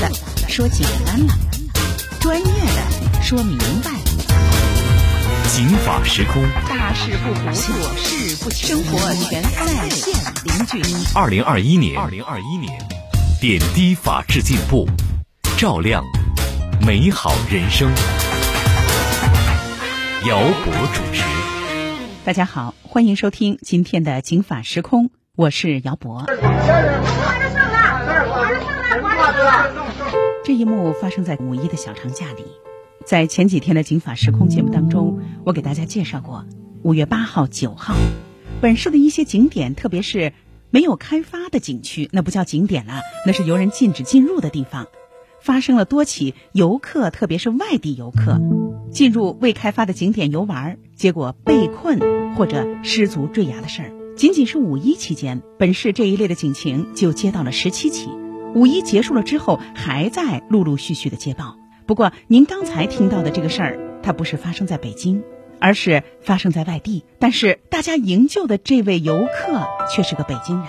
的说简单了，专业的说明白了。警法时空，大事不糊涂，事不生活全在线零距离。2021年，点滴法治进步，照亮美好人生。姚博主持。大家好，欢迎收听今天的警法时空，我是姚博。这一幕发生在五一的小长假里。在前几天的警法时空节目当中，我给大家介绍过5月8号、9号本市的一些景点，特别是没有开发的景区，那不叫景点了，那是由人禁止进入的地方，发生了多起游客，特别是外地游客进入未开发的景点游玩，结果被困或者失足坠崖的事儿。仅仅是五一期间，本市这一类的警情就接到了17起，五一结束了之后还在陆陆续续的接报。不过您刚才听到的这个事儿，它不是发生在北京，而是发生在外地。但是大家营救的这位游客却是个北京人。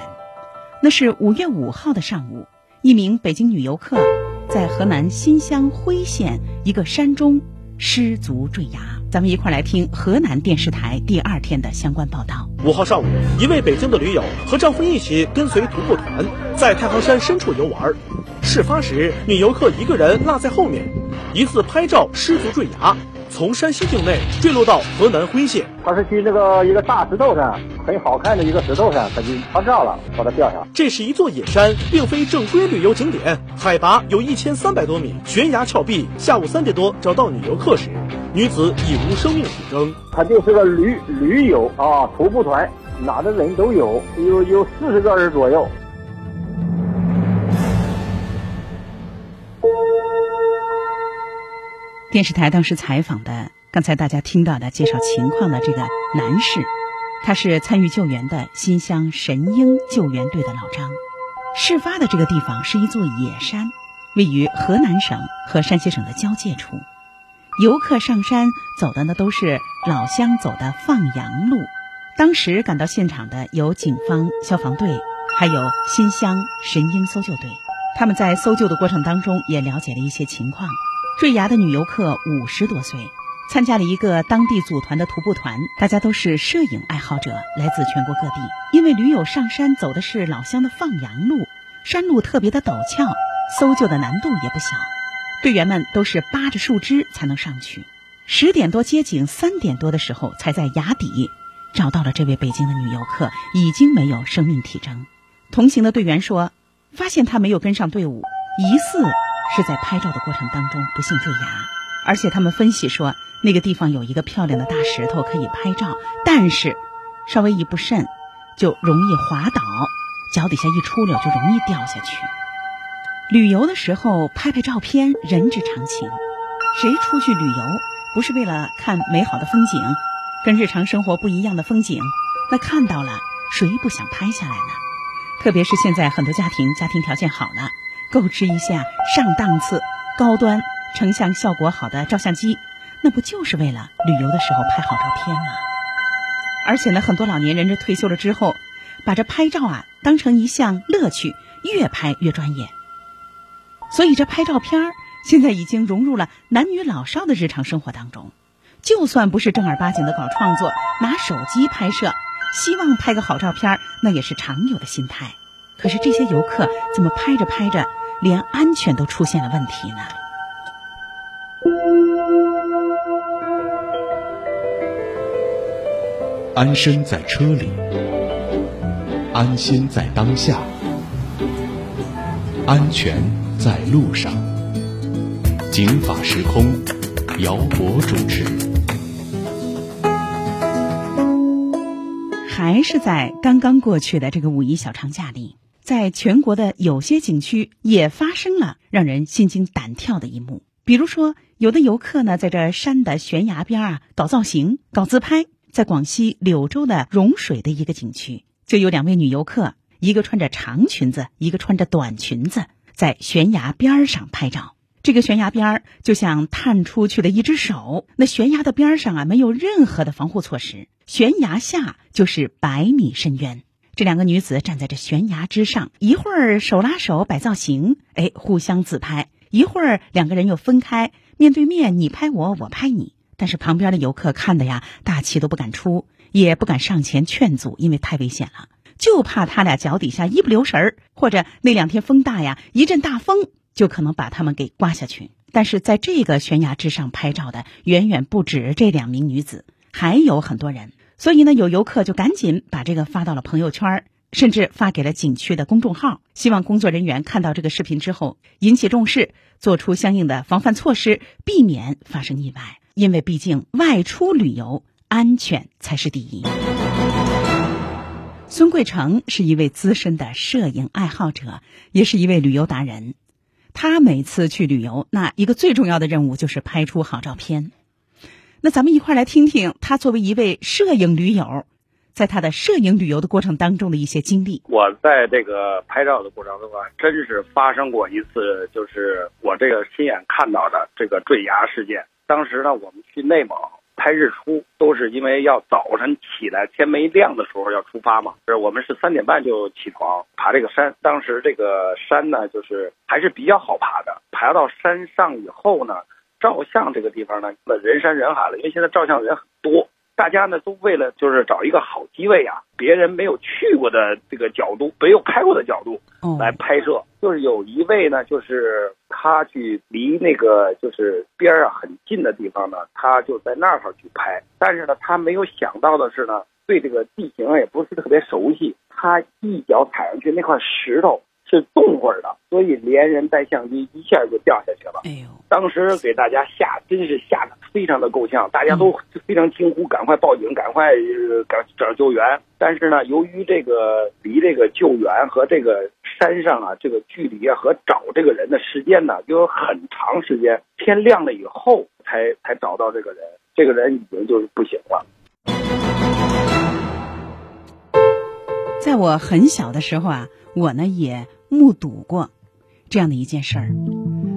那是5月5号的上午，一名北京女游客在河南新乡辉县一个山中失足坠崖。咱们一块来听河南电视台第二天的相关报道。5号上午，一位北京的驴友和丈夫一起跟随徒步团在太行山深处游玩，事发时女游客一个人落在后面，疑似拍照失足坠崖，从山西境内坠落到河南辉县。他是去那个一个大石头上，很好看的一个石头上，他就拍照了，把它掉下。这是一座野山，并非正规旅游景点，海拔有1300多米，悬崖峭壁。下午3点多找到女游客时，女子已无生命体征。他就是个驴友啊，徒步团，哪的人都有，有40个人左右。电视台当时采访的，刚才大家听到的介绍情况的这个男士，他是参与救援的新乡神鹰救援队的老张。事发的这个地方是一座野山，位于河南省和山西省的交界处。游客上山走的呢都是老乡走的放羊路。当时赶到现场的有警方、消防队，还有新乡神鹰搜救队。他们在搜救的过程当中也了解了一些情况。坠崖的女游客50多岁，参加了一个当地组团的徒步团，大家都是摄影爱好者，来自全国各地。因为驴友上山走的是老乡的放羊路，山路特别的陡峭，搜救的难度也不小，队员们都是扒着树枝才能上去。10点多接警，3点多的时候才在崖底找到了这位北京的女游客，已经没有生命体征。同行的队员说，发现她没有跟上队伍，疑似是在拍照的过程当中不幸坠崖，而且他们分析说，那个地方有一个漂亮的大石头可以拍照，但是稍微一不慎就容易滑倒，脚底下一出溜就容易掉下去。旅游的时候拍拍照片，人之常情，谁出去旅游不是为了看美好的风景，跟日常生活不一样的风景，那看到了谁不想拍下来呢？特别是现在很多家庭条件好了，购置一下上档次、高端、成像效果好的照相机，那不就是为了旅游的时候拍好照片吗？而且呢，很多老年人这退休了之后，把这拍照啊当成一项乐趣，越拍越专业。所以这拍照片现在已经融入了男女老少的日常生活当中。就算不是正儿八经的搞创作，拿手机拍摄，希望拍个好照片，那也是常有的心态。可是这些游客怎么拍着拍着连安全都出现了问题呢？安身在车里，安心在当下，安全在路上。警法时空，姚博主持。还是在刚刚过去的这个五一小长假里，在全国的有些景区也发生了让人心惊胆跳的一幕。比如说，有的游客呢在这山的悬崖边啊搞造型、搞自拍。在广西柳州的融水的一个景区，就有2位女游客，一个穿着长裙子，一个穿着短裙子，在悬崖边上拍照。这个悬崖边就像探出去的一只手，那悬崖的边上啊没有任何的防护措施，悬崖下就是百米深渊。这两个女子站在这悬崖之上，一会儿手拉手摆造型，互相自拍；一会儿两个人又分开，面对面，你拍我，我拍你。但是旁边的游客看的呀，大气都不敢出，也不敢上前劝阻，因为太危险了，就怕他俩脚底下一不留神，或者那两天风大呀，一阵大风就可能把他们给刮下去。但是在这个悬崖之上拍照的远远不止这两名女子，还有很多人。所以呢，有游客就赶紧把这个发到了朋友圈，甚至发给了景区的公众号，希望工作人员看到这个视频之后引起重视，做出相应的防范措施，避免发生意外。因为毕竟外出旅游，安全才是第一。孙桂成是一位资深的摄影爱好者，也是一位旅游达人。他每次去旅游，那一个最重要的任务就是拍出好照片。那咱们一块来听听他作为一位摄影驴友，在他的摄影旅游的过程当中的一些经历。我在这个拍照的过程中啊，真是发生过一次，就是我这个亲眼看到的这个坠崖事件。当时呢，我们去内蒙拍日出，都是因为要早晨起来天没亮的时候要出发嘛。我们是3点半就起床爬这个山，当时这个山呢，就是还是比较好爬的。爬到山上以后呢，照相这个地方呢，人山人海了，因为现在照相人很多，大家呢都为了就是找一个好机位啊，别人没有去过的这个角度，没有拍过的角度来拍摄。就是有一位呢，就是他去离那个就是边儿啊很近的地方呢，他就在那儿去拍，但是呢，他没有想到的是呢，对这个地形也不是特别熟悉，他一脚踩上去那块石头是动会儿的，所以连人带相机一下就掉下去了。当时给大家真是吓得非常的够呛，大家都非常惊呼，赶快报警，赶快找救援。但是呢，由于这个离这个救援和这个山上啊这个距离啊和找这个人的时间呢，有很长时间，天亮了以后才找到这个人，这个人已经就是不行了。在我很小的时候啊，我呢也目睹过这样的一件事儿，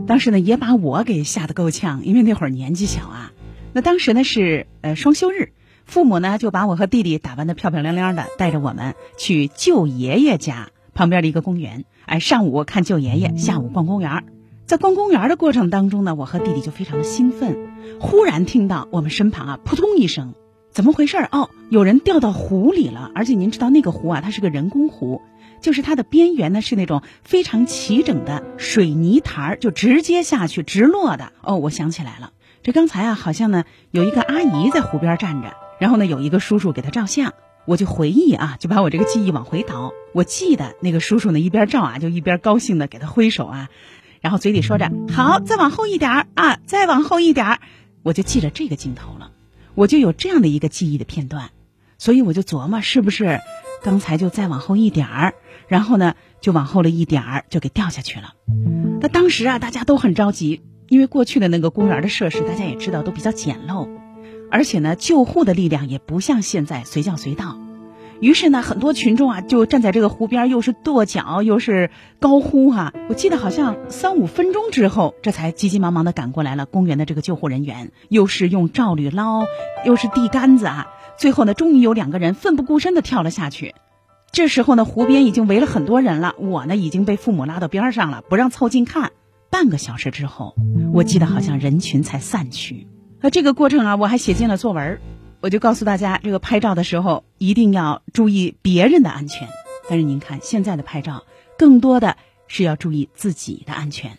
当时呢也把我给吓得够呛，因为那会儿年纪小啊。那当时呢是双休日，父母呢就把我和弟弟打扮得漂漂亮亮的，带着我们去舅爷爷家旁边的一个公园。上午看舅爷爷，下午逛公园。在逛公园的过程当中呢，我和弟弟就非常的兴奋，忽然听到我们身旁啊扑通一声，怎么回事？有人掉到湖里了。而且您知道那个湖啊，它是个人工湖，就是它的边缘呢是那种非常齐整的水泥台，就直接下去直落的。我想起来了，这刚才啊好像呢有一个阿姨在湖边站着，然后呢有一个叔叔给她照相。我就回忆啊，就把我这个记忆往回倒，我记得那个叔叔呢一边照啊就一边高兴的给她挥手啊，然后嘴里说着好，再往后一点啊，再往后一点。我就记着这个镜头了，我就有这样的一个记忆的片段。所以我就琢磨，是不是刚才就再往后一点儿，然后呢就往后了一点儿，就给掉下去了。那当时啊大家都很着急，因为过去的那个公园的设施大家也知道都比较简陋，而且呢救护的力量也不像现在随叫随到。于是呢很多群众啊就站在这个湖边，又是跺脚又是高呼啊。我记得好像3-5分钟之后，这才急急忙忙的赶过来了公园的这个救护人员，又是用罩履捞，又是递杆子啊。最后呢终于有两个人奋不顾身的跳了下去。这时候呢湖边已经围了很多人了，我呢已经被父母拉到边上了，不让凑近看。半个小时之后，我记得好像人群才散去。这个过程啊我还写进了作文，我就告诉大家这个拍照的时候一定要注意别人的安全。但是您看现在的拍照更多的是要注意自己的安全。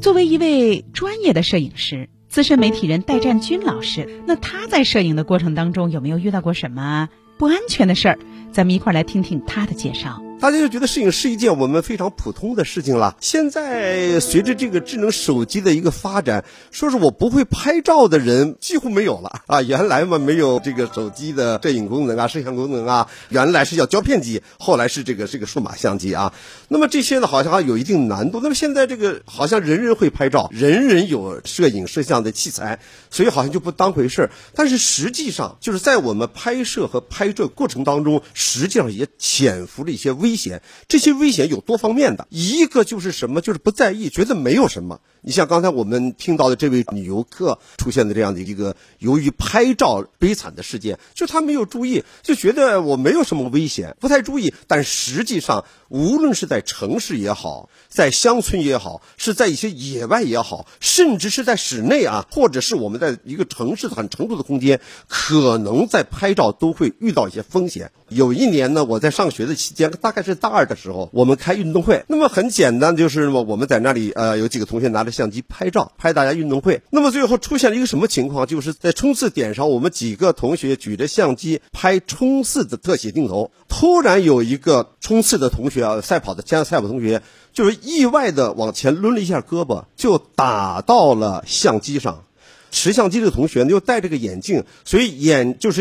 作为一位专业的摄影师，资深媒体人戴占军老师，那他在摄影的过程当中有没有遇到过什么不安全的事儿？咱们一块来听听他的介绍。大家就觉得摄影是一件我们非常普通的事情了。现在随着这个智能手机的一个发展，说是我不会拍照的人几乎没有了啊。原来嘛没有这个手机的摄影功能啊，摄像功能啊，原来是叫胶片机，后来是这个数码相机啊。那么这些呢好像有一定难度。那么现在这个好像人人会拍照，人人有摄影摄像的器材，所以好像就不当回事。但是实际上就是在我们拍摄和拍摄过程当中，实际上也潜伏了一些危危险，这些危险有多方面的，一个就是什么，就是不在意，觉得没有什么。你像刚才我们听到的这位女游客出现的这样的一个由于拍照悲惨的事件，就她没有注意，就觉得我没有什么危险，不太注意。但实际上，无论是在城市也好，在乡村也好，是在一些野外也好，甚至是在室内啊，或者是我们在一个城市很程度的空间，可能在拍照都会遇到一些风险。有一年呢，我在上学的期间，大概是大二的时候，我们开运动会。那么很简单，就是我们在那里有几个同学拿着相机拍照，拍大家运动会。那么最后出现了一个什么情况，就是在冲刺点上，我们几个同学举着相机拍冲刺的特写镜头，突然有一个冲刺的同学啊，参加赛跑同学，就是意外的往前抡了一下胳膊，就打到了相机上。持相机的同学呢又戴着个眼镜，所以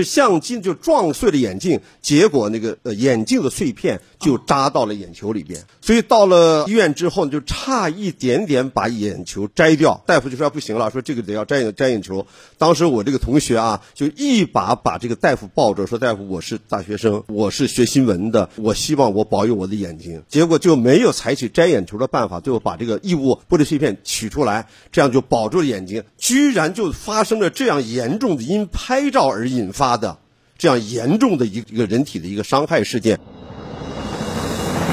相机就撞碎了眼镜，结果那个眼镜的碎片就扎到了眼球里边，所以到了医院之后呢，就差一点点把眼球摘掉。大夫就说不行了，说这个得要摘眼球。当时我这个同学啊，就一把把这个大夫抱着，说大夫，我是大学生，我是学新闻的，我希望我保佑我的眼睛。结果就没有采取摘眼球的办法，最后把这个异物玻璃碎片取出来，这样就保住了眼睛。居然就发生了这样严重的因拍照而引发的这样严重的一个人体的一个伤害事件。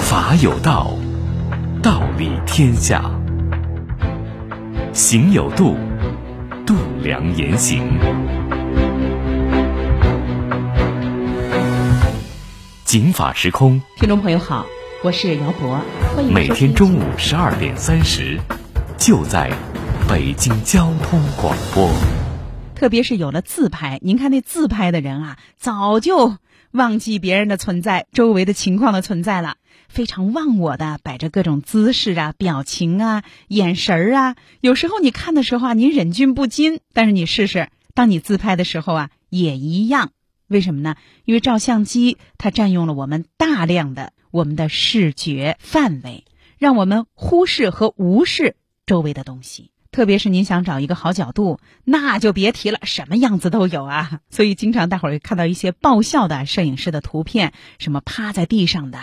法有道，道理天下；行有度，度量言行。警法时空，听众朋友好，我是姚博，欢迎每天中午12:30，就在北京交通广播。特别是有了自拍，您看那自拍的人啊，早就忘记别人的存在，周围的情况的存在了，非常忘我的摆着各种姿势啊、表情啊、眼神啊。有时候你看的时候啊，你忍俊不禁，但是你试试，当你自拍的时候啊，也一样。为什么呢？因为照相机它占用了我们大量的我们的视觉范围，让我们忽视和无视周围的东西。特别是您想找一个好角度，那就别提了，什么样子都有啊。所以经常大伙儿看到一些爆笑的摄影师的图片，什么趴在地上的、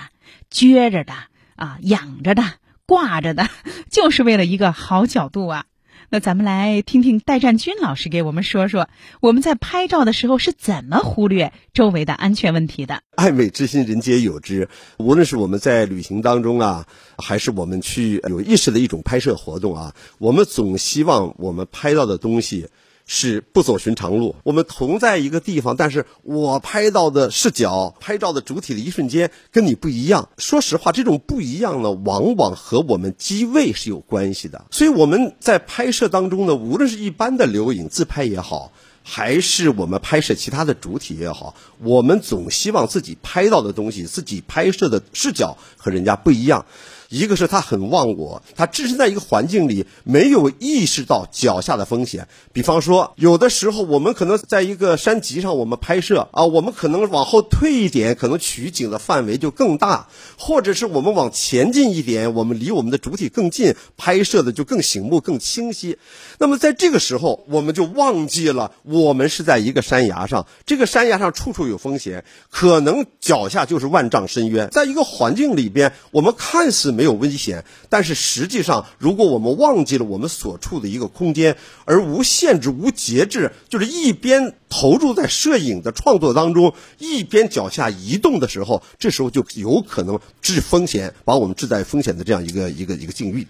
撅着的啊、仰着的、挂着的，就是为了一个好角度啊。那咱们来听听戴占军老师给我们说说，我们在拍照的时候是怎么忽略周围的安全问题的。爱美之心，人皆有之。无论是我们在旅行当中啊，还是我们去有意识的一种拍摄活动啊，我们总希望我们拍到的东西是不走寻常路。我们同在一个地方，但是我拍到的视角、拍照的主体的一瞬间跟你不一样。说实话，这种不一样呢，往往和我们机位是有关系的。所以我们在拍摄当中呢，无论是一般的留影自拍也好，还是我们拍摄其他的主体也好，我们总希望自己拍到的东西、自己拍摄的视角和人家不一样。一个是他很忘我，他置身在一个环境里，没有意识到脚下的风险。比方说，有的时候我们可能在一个山脊上我们拍摄啊，我们可能往后退一点，可能取景的范围就更大，或者是我们往前进一点，我们离我们的主体更近，拍摄的就更醒目、更清晰。那么在这个时候，我们就忘记了我们是在一个山崖上，这个山崖上处处有风险，可能脚下就是万丈深渊。在一个环境里边，我们看似没有危险，但是实际上，如果我们忘记了我们所处的一个空间，而无限制、无节制，就是一边投入在摄影的创作当中，一边脚下移动的时候，这时候就有可能置风险，把我们置在风险的这样一个境遇里。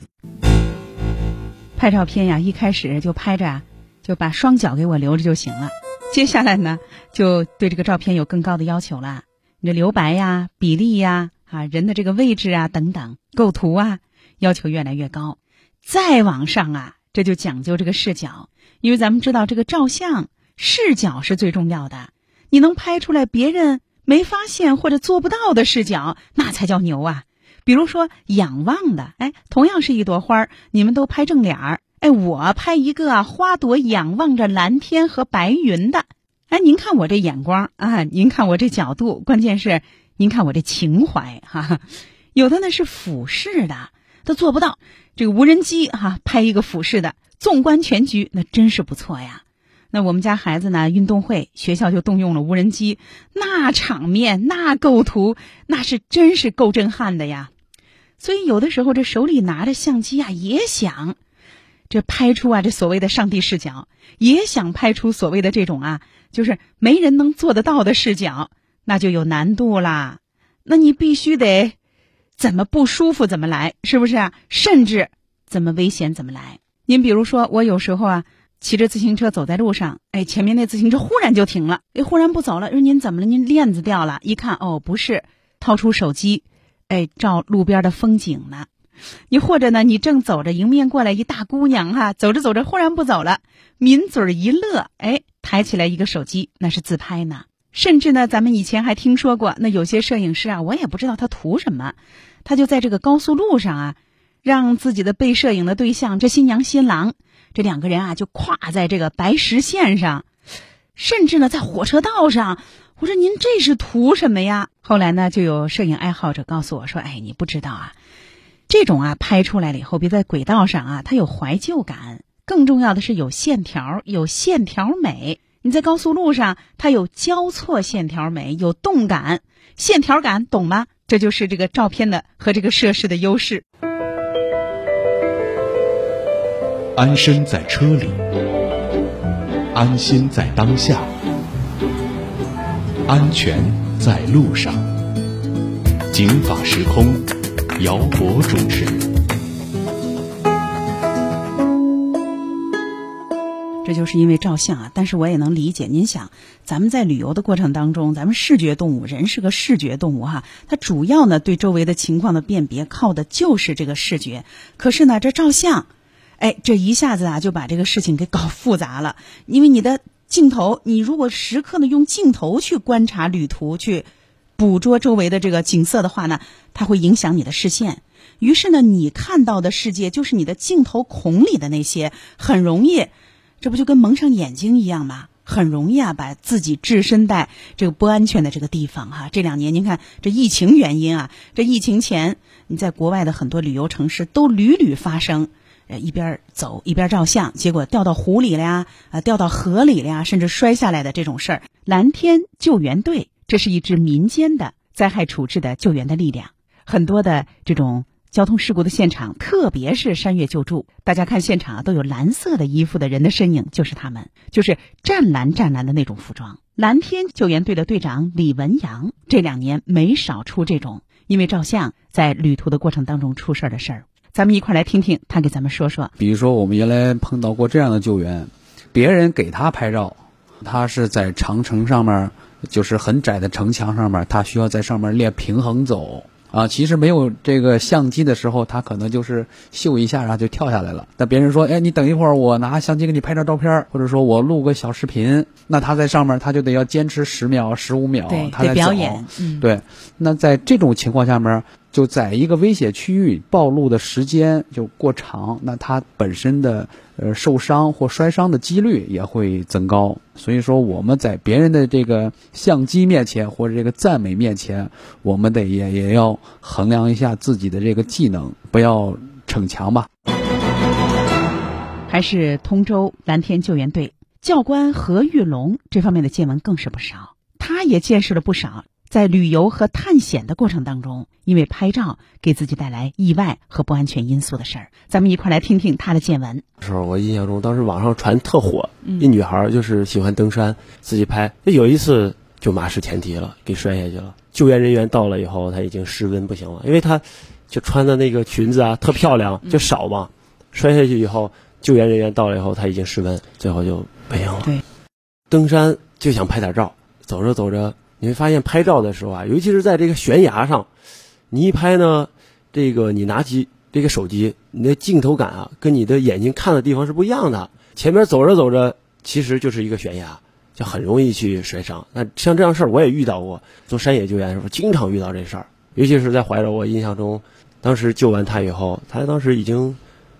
拍照片呀，一开始就拍着，就把双脚给我留着就行了。接下来呢，就对这个照片有更高的要求了，你的留白呀、比例呀、人的这个位置啊等等，构图啊，要求越来越高。再往上啊，这就讲究这个视角，因为咱们知道这个照相视角是最重要的，你能拍出来别人没发现或者做不到的视角，那才叫牛啊。比如说仰望的，同样是一朵花，你们都拍正脸儿，我拍一个花朵仰望着蓝天和白云的，您看我这眼光啊，您看我这角度，关键是您看我这情怀哈。有的呢是俯视的，都做不到。这个无人机拍一个俯视的，纵观全局，那真是不错呀。那我们家孩子呢，运动会学校就动用了无人机，那场面那构图那是真是够震撼的呀。所以有的时候这手里拿着相机啊，也想这拍出啊这所谓的上帝视角，也想拍出所谓的这种啊就是没人能做得到的视角，那就有难度啦。那你必须得怎么不舒服怎么来，是不是啊？甚至怎么危险怎么来。您比如说我有时候啊骑着自行车走在路上，哎，前面那自行车忽然就停了，哎，忽然不走了，说您怎么了？您链子掉了？一看哦，不是，掏出手机，哎，照路边的风景呢。你或者呢，你正走着，迎面过来一大姑娘哈，走着走着忽然不走了，抿嘴一乐，哎，抬起来一个手机，那是自拍呢。甚至呢，咱们以前还听说过，那有些摄影师啊，我也不知道他图什么，他就在这个高速路上啊，让自己的被摄影的对象，这新娘新郎，这两个人啊，就跨在这个白石线上，甚至呢，在火车道上。我说您这是图什么呀？后来呢，就有摄影爱好者告诉我说，哎，你不知道啊，这种啊拍出来了以后，别在轨道上啊，它有怀旧感，更重要的是有线条，有线条美。你在高速路上，它有交错线条美，有动感，线条感，懂吗？这就是这个照片的和这个设施的优势。安身在车里，安心在当下，安全在路上。警法时空，姚博主持。这就是因为照相啊，但是我也能理解。您想，咱们在旅游的过程当中，咱们视觉动物，人是个视觉动物哈，它主要呢对周围的情况的辨别靠的就是这个视觉。可是呢，这照相，哎，这一下子啊就把这个事情给搞复杂了，因为你的镜头，你如果时刻的用镜头去观察旅途，去捕捉周围的这个景色的话呢，它会影响你的视线。于是呢，你看到的世界就是你的镜头孔里的那些，很容易。这不就跟蒙上眼睛一样吗？很容易啊，把自己置身在这个不安全的这个地方哈。这两年您看，这疫情原因啊，这疫情前你在国外的很多旅游城市都屡屡发生，一边走一边照相，结果掉到湖里了呀，掉到河里了呀，甚至摔下来的这种事儿。蓝天救援队，这是一支民间的灾害处置的救援的力量，很多的这种交通事故的现场，特别是山岳救助，大家看现场啊，都有蓝色的衣服的人的身影，就是他们，就是湛蓝湛蓝的那种服装。蓝天救援队的队长李文阳这两年没少出这种因为照相在旅途的过程当中出事的事儿。咱们一块来听听他给咱们说说。比如说我们原来碰到过这样的救援，别人给他拍照，他是在长城上面，就是很窄的城墙上面，他需要在上面练平衡走啊，其实没有这个相机的时候，他可能就是秀一下，然后就跳下来了。那别人说，哎，你等一会儿，我拿相机给你拍张照片，或者说我录个小视频，那他在上面他就得要坚持10秒、15秒，他在表演。对，那在这种情况下面，就在一个危险区域暴露的时间就过长，那他本身的受伤或摔伤的几率也会增高。所以说我们在别人的这个相机面前或者这个赞美面前，我们得也要衡量一下自己的这个技能，不要逞强吧。还是通州蓝天救援队教官何玉龙这方面的见闻更是不少，他也见识了不少在旅游和探险的过程当中，因为拍照给自己带来意外和不安全因素的事儿，咱们一块来听听他的见闻。时候我印象中，当时网上传特火，一女孩就是喜欢登山，自己拍，有一次就马失前蹄了，给摔下去了。救援人员到了以后，她已经失温不行了，因为她就穿的那个裙子啊特漂亮，就少嘛，摔下去以后，救援人员到了以后，她已经失温，最后就不行了。对，登山就想拍点照，走着走着。你会发现拍照的时候啊，尤其是在这个悬崖上，你一拍呢，这个你拿起这个手机，你的镜头感啊，跟你的眼睛看的地方是不一样的。前面走着走着，其实就是一个悬崖，就很容易去摔伤。那像这样事儿我也遇到过，做山野救援的时候经常遇到这事儿，尤其是在怀柔，我印象中，当时救完他以后，他当时已经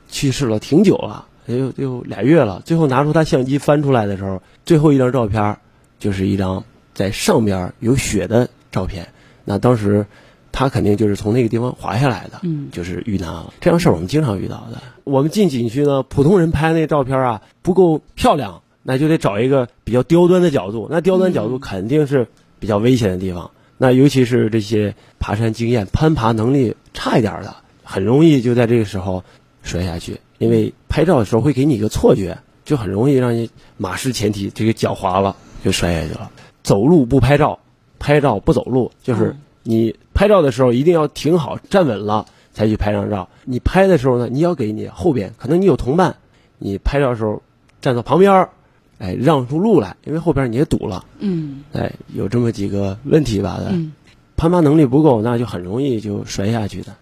去世了挺久了，有2月了。最后拿出他相机翻出来的时候，最后一张照片就是一张。在上边有雪的照片，那当时他肯定就是从那个地方滑下来的，就是遇难了。这样事儿我们经常遇到的。我们进景区呢，普通人拍那照片啊不够漂亮，那就得找一个比较刁钻的角度，那刁钻角度肯定是比较危险的地方。那尤其是这些爬山经验、攀爬能力差一点的，很容易就在这个时候摔下去，因为拍照的时候会给你一个错觉，就很容易让你马失前蹄，这个脚滑了就摔下去了。走路不拍照，拍照不走路，就是你拍照的时候一定要停好站稳了才去拍张照。你拍的时候呢，你要给你后边可能你有同伴，你拍照的时候站到旁边，哎，让出路来，因为后边你也堵了。嗯，哎，有这么几个问题吧的。嗯，攀爬能力不够，那就很容易就摔下去的。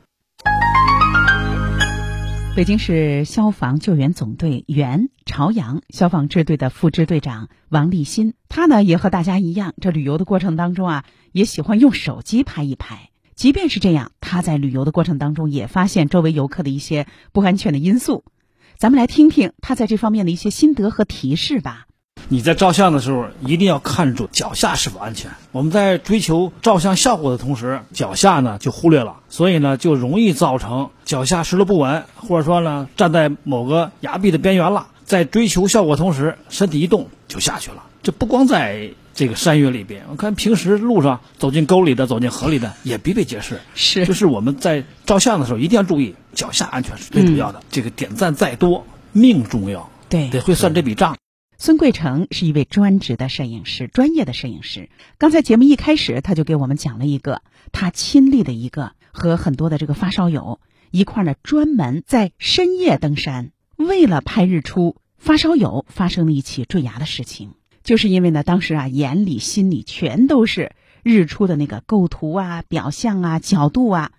北京市消防救援总队原朝阳消防支队的副支队长王立新，他呢也和大家一样，这旅游的过程当中啊，也喜欢用手机拍一拍。即便是这样，他在旅游的过程当中也发现周围游客的一些不安全的因素。咱们来听听他在这方面的一些心得和提示吧。你在照相的时候一定要看准脚下是否安全。我们在追求照相效果的同时，脚下呢就忽略了，所以呢就容易造成脚下失落不稳，或者说呢站在某个崖壁的边缘了，在追求效果同时身体一动就下去了。这不光在这个山岳里边，我看平时路上走进沟里的、走进河里的也比比皆是。是，就是我们在照相的时候一定要注意脚下安全是最主要的。这个点赞再多，命重要。对，得会算这笔账。孙贵成是一位专职的摄影师，专业的摄影师。刚才节目一开始，他就给我们讲了一个他亲历的一个和很多的这个发烧友一块呢，专门在深夜登山，为了拍日出，发烧友发生了一起坠崖的事情。就是因为呢，当时啊，眼里心里全都是日出的那个构图啊、表象啊、角度啊，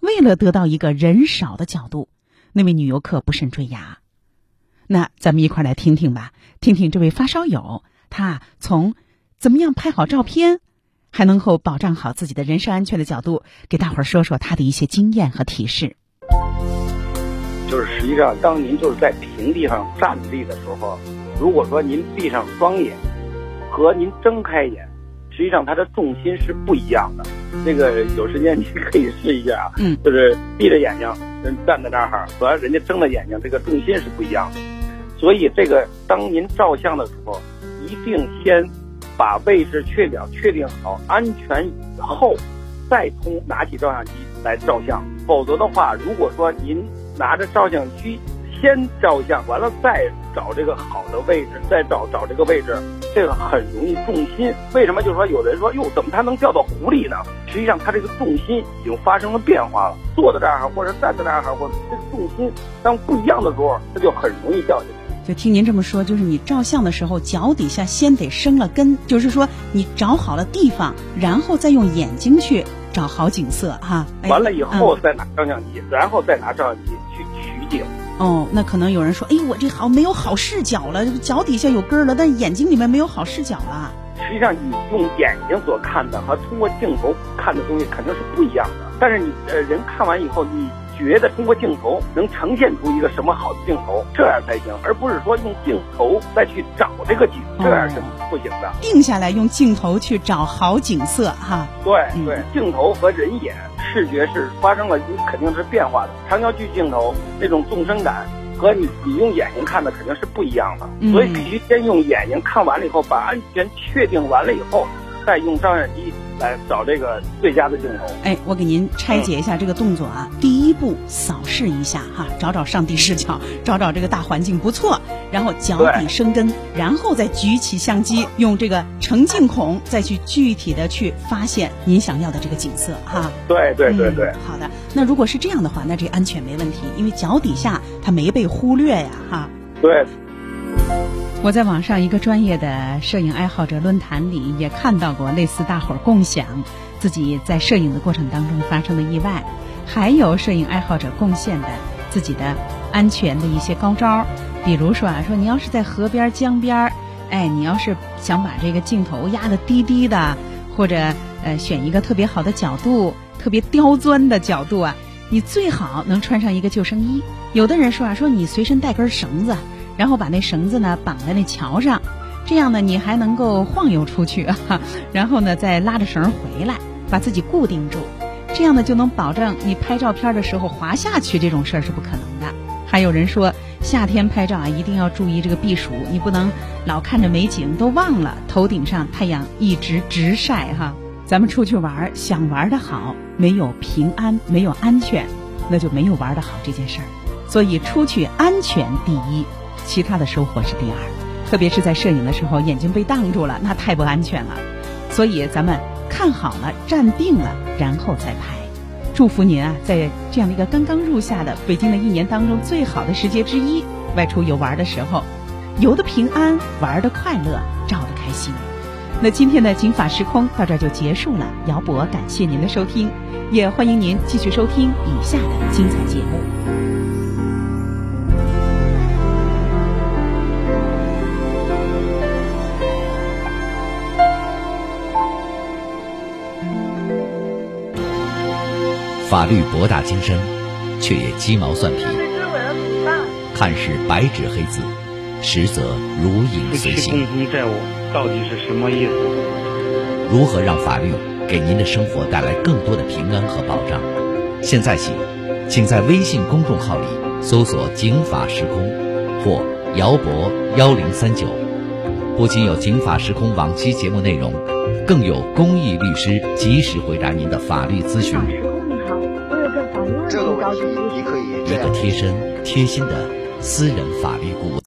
为了得到一个人少的角度，那位女游客不慎坠崖。那咱们一块来听听吧，听听这位发烧友他从怎么样拍好照片，还能够保障好自己的人身安全的角度，给大伙儿说说他的一些经验和提示。就是实际上，当您就是在平地上站立的时候，如果说您闭上双眼和您睁开眼，实际上它的重心是不一样的。这个有时间你可以试一下啊，就是闭着眼睛人站在那儿和人家睁着眼睛，这个重心是不一样的。所以这个当您照相的时候，一定先把位置确定好安全以后，再拿起照相机来照相。否则的话，如果说您拿着照相机先照相完了，再找这个好的位置，再找这个位置，这个很容易重心。为什么就是说有人说，哟，怎么它能掉到湖里呢？实际上它这个重心已经发生了变化了，坐在这儿或者站在这儿，或者这个重心当不一样的时候，它就很容易掉下去。就听您这么说，就是你照相的时候脚底下先得生了根，就是说你找好了地方，然后再用眼睛去找好景色哈。完了以后再拿照相机，然后再拿照相机去取景。哦，那可能有人说，哎，我这好没有好视角了，脚底下有根了，但眼睛里面没有好视角了。实际上你用眼睛所看的和通过镜头看的东西肯定是不一样的，但是你人看完以后，你觉得通过镜头能呈现出一个什么好的镜头，这样才行，而不是说用镜头再去找这个景，这样是不行的。定下来用镜头去找好景色哈。对对，镜头和人眼视觉是发生了，你肯定是变化的。长焦距镜头那种纵深感和你用眼睛看的肯定是不一样的，所以必须先用眼睛看完了以后，把安全确定完了以后，再用照相机来找这个最佳的镜头。哎，我给您拆解一下这个动作啊。第一步，扫视一下哈，找找上帝视角，找找这个大环境不错，然后脚底生根，然后再举起相机，用这个成镜孔再去具体的去发现您想要的这个景色哈。对、好的，那如果是这样的话，那这安全没问题，因为脚底下它没被忽略呀哈。对。我在网上一个专业的摄影爱好者论坛里也看到过类似大伙儿共享自己在摄影的过程当中发生的意外，还有摄影爱好者贡献的自己的安全的一些高招。比如说啊，说你要是在河边江边，哎，你要是想把这个镜头压得低低的，或者选一个特别好的角度，特别刁钻的角度啊，你最好能穿上一个救生衣。有的人说啊，说你随身带根绳子，然后把那绳子呢绑在那桥上，这样呢你还能够晃悠出去啊，然后呢再拉着绳回来，把自己固定住，这样呢就能保证你拍照片的时候滑下去这种事儿是不可能的。还有人说夏天拍照啊，一定要注意这个避暑，你不能老看着美景都忘了头顶上太阳一直直晒哈。咱们出去玩，想玩得好，没有平安，没有安全，那就没有玩得好这件事儿。所以出去安全第一，其他的收获是第二。特别是在摄影的时候，眼睛被挡住了，那太不安全了。所以咱们看好了，站定了，然后再拍。祝福您啊，在这样的一个刚刚入夏的北京的一年当中，最好的时节之一，外出游玩的时候，游的平安，玩的快乐，照的开心。那今天的警法时空到这儿就结束了，姚博感谢您的收听，也欢迎您继续收听以下的精彩节目。法律博大精深，却也鸡毛蒜皮，看似白纸黑字，实则如影随形。这些共同债务到底是什么意思？如何让法律给您的生活带来更多的平安和保障？现在起，请在微信公众号里搜索“警法时空”或“姚博1039”，不仅有警法时空往期节目内容，更有公益律师及时回答您的法律咨询。这个问题，你可以一个贴身、贴心的私人法律顾问。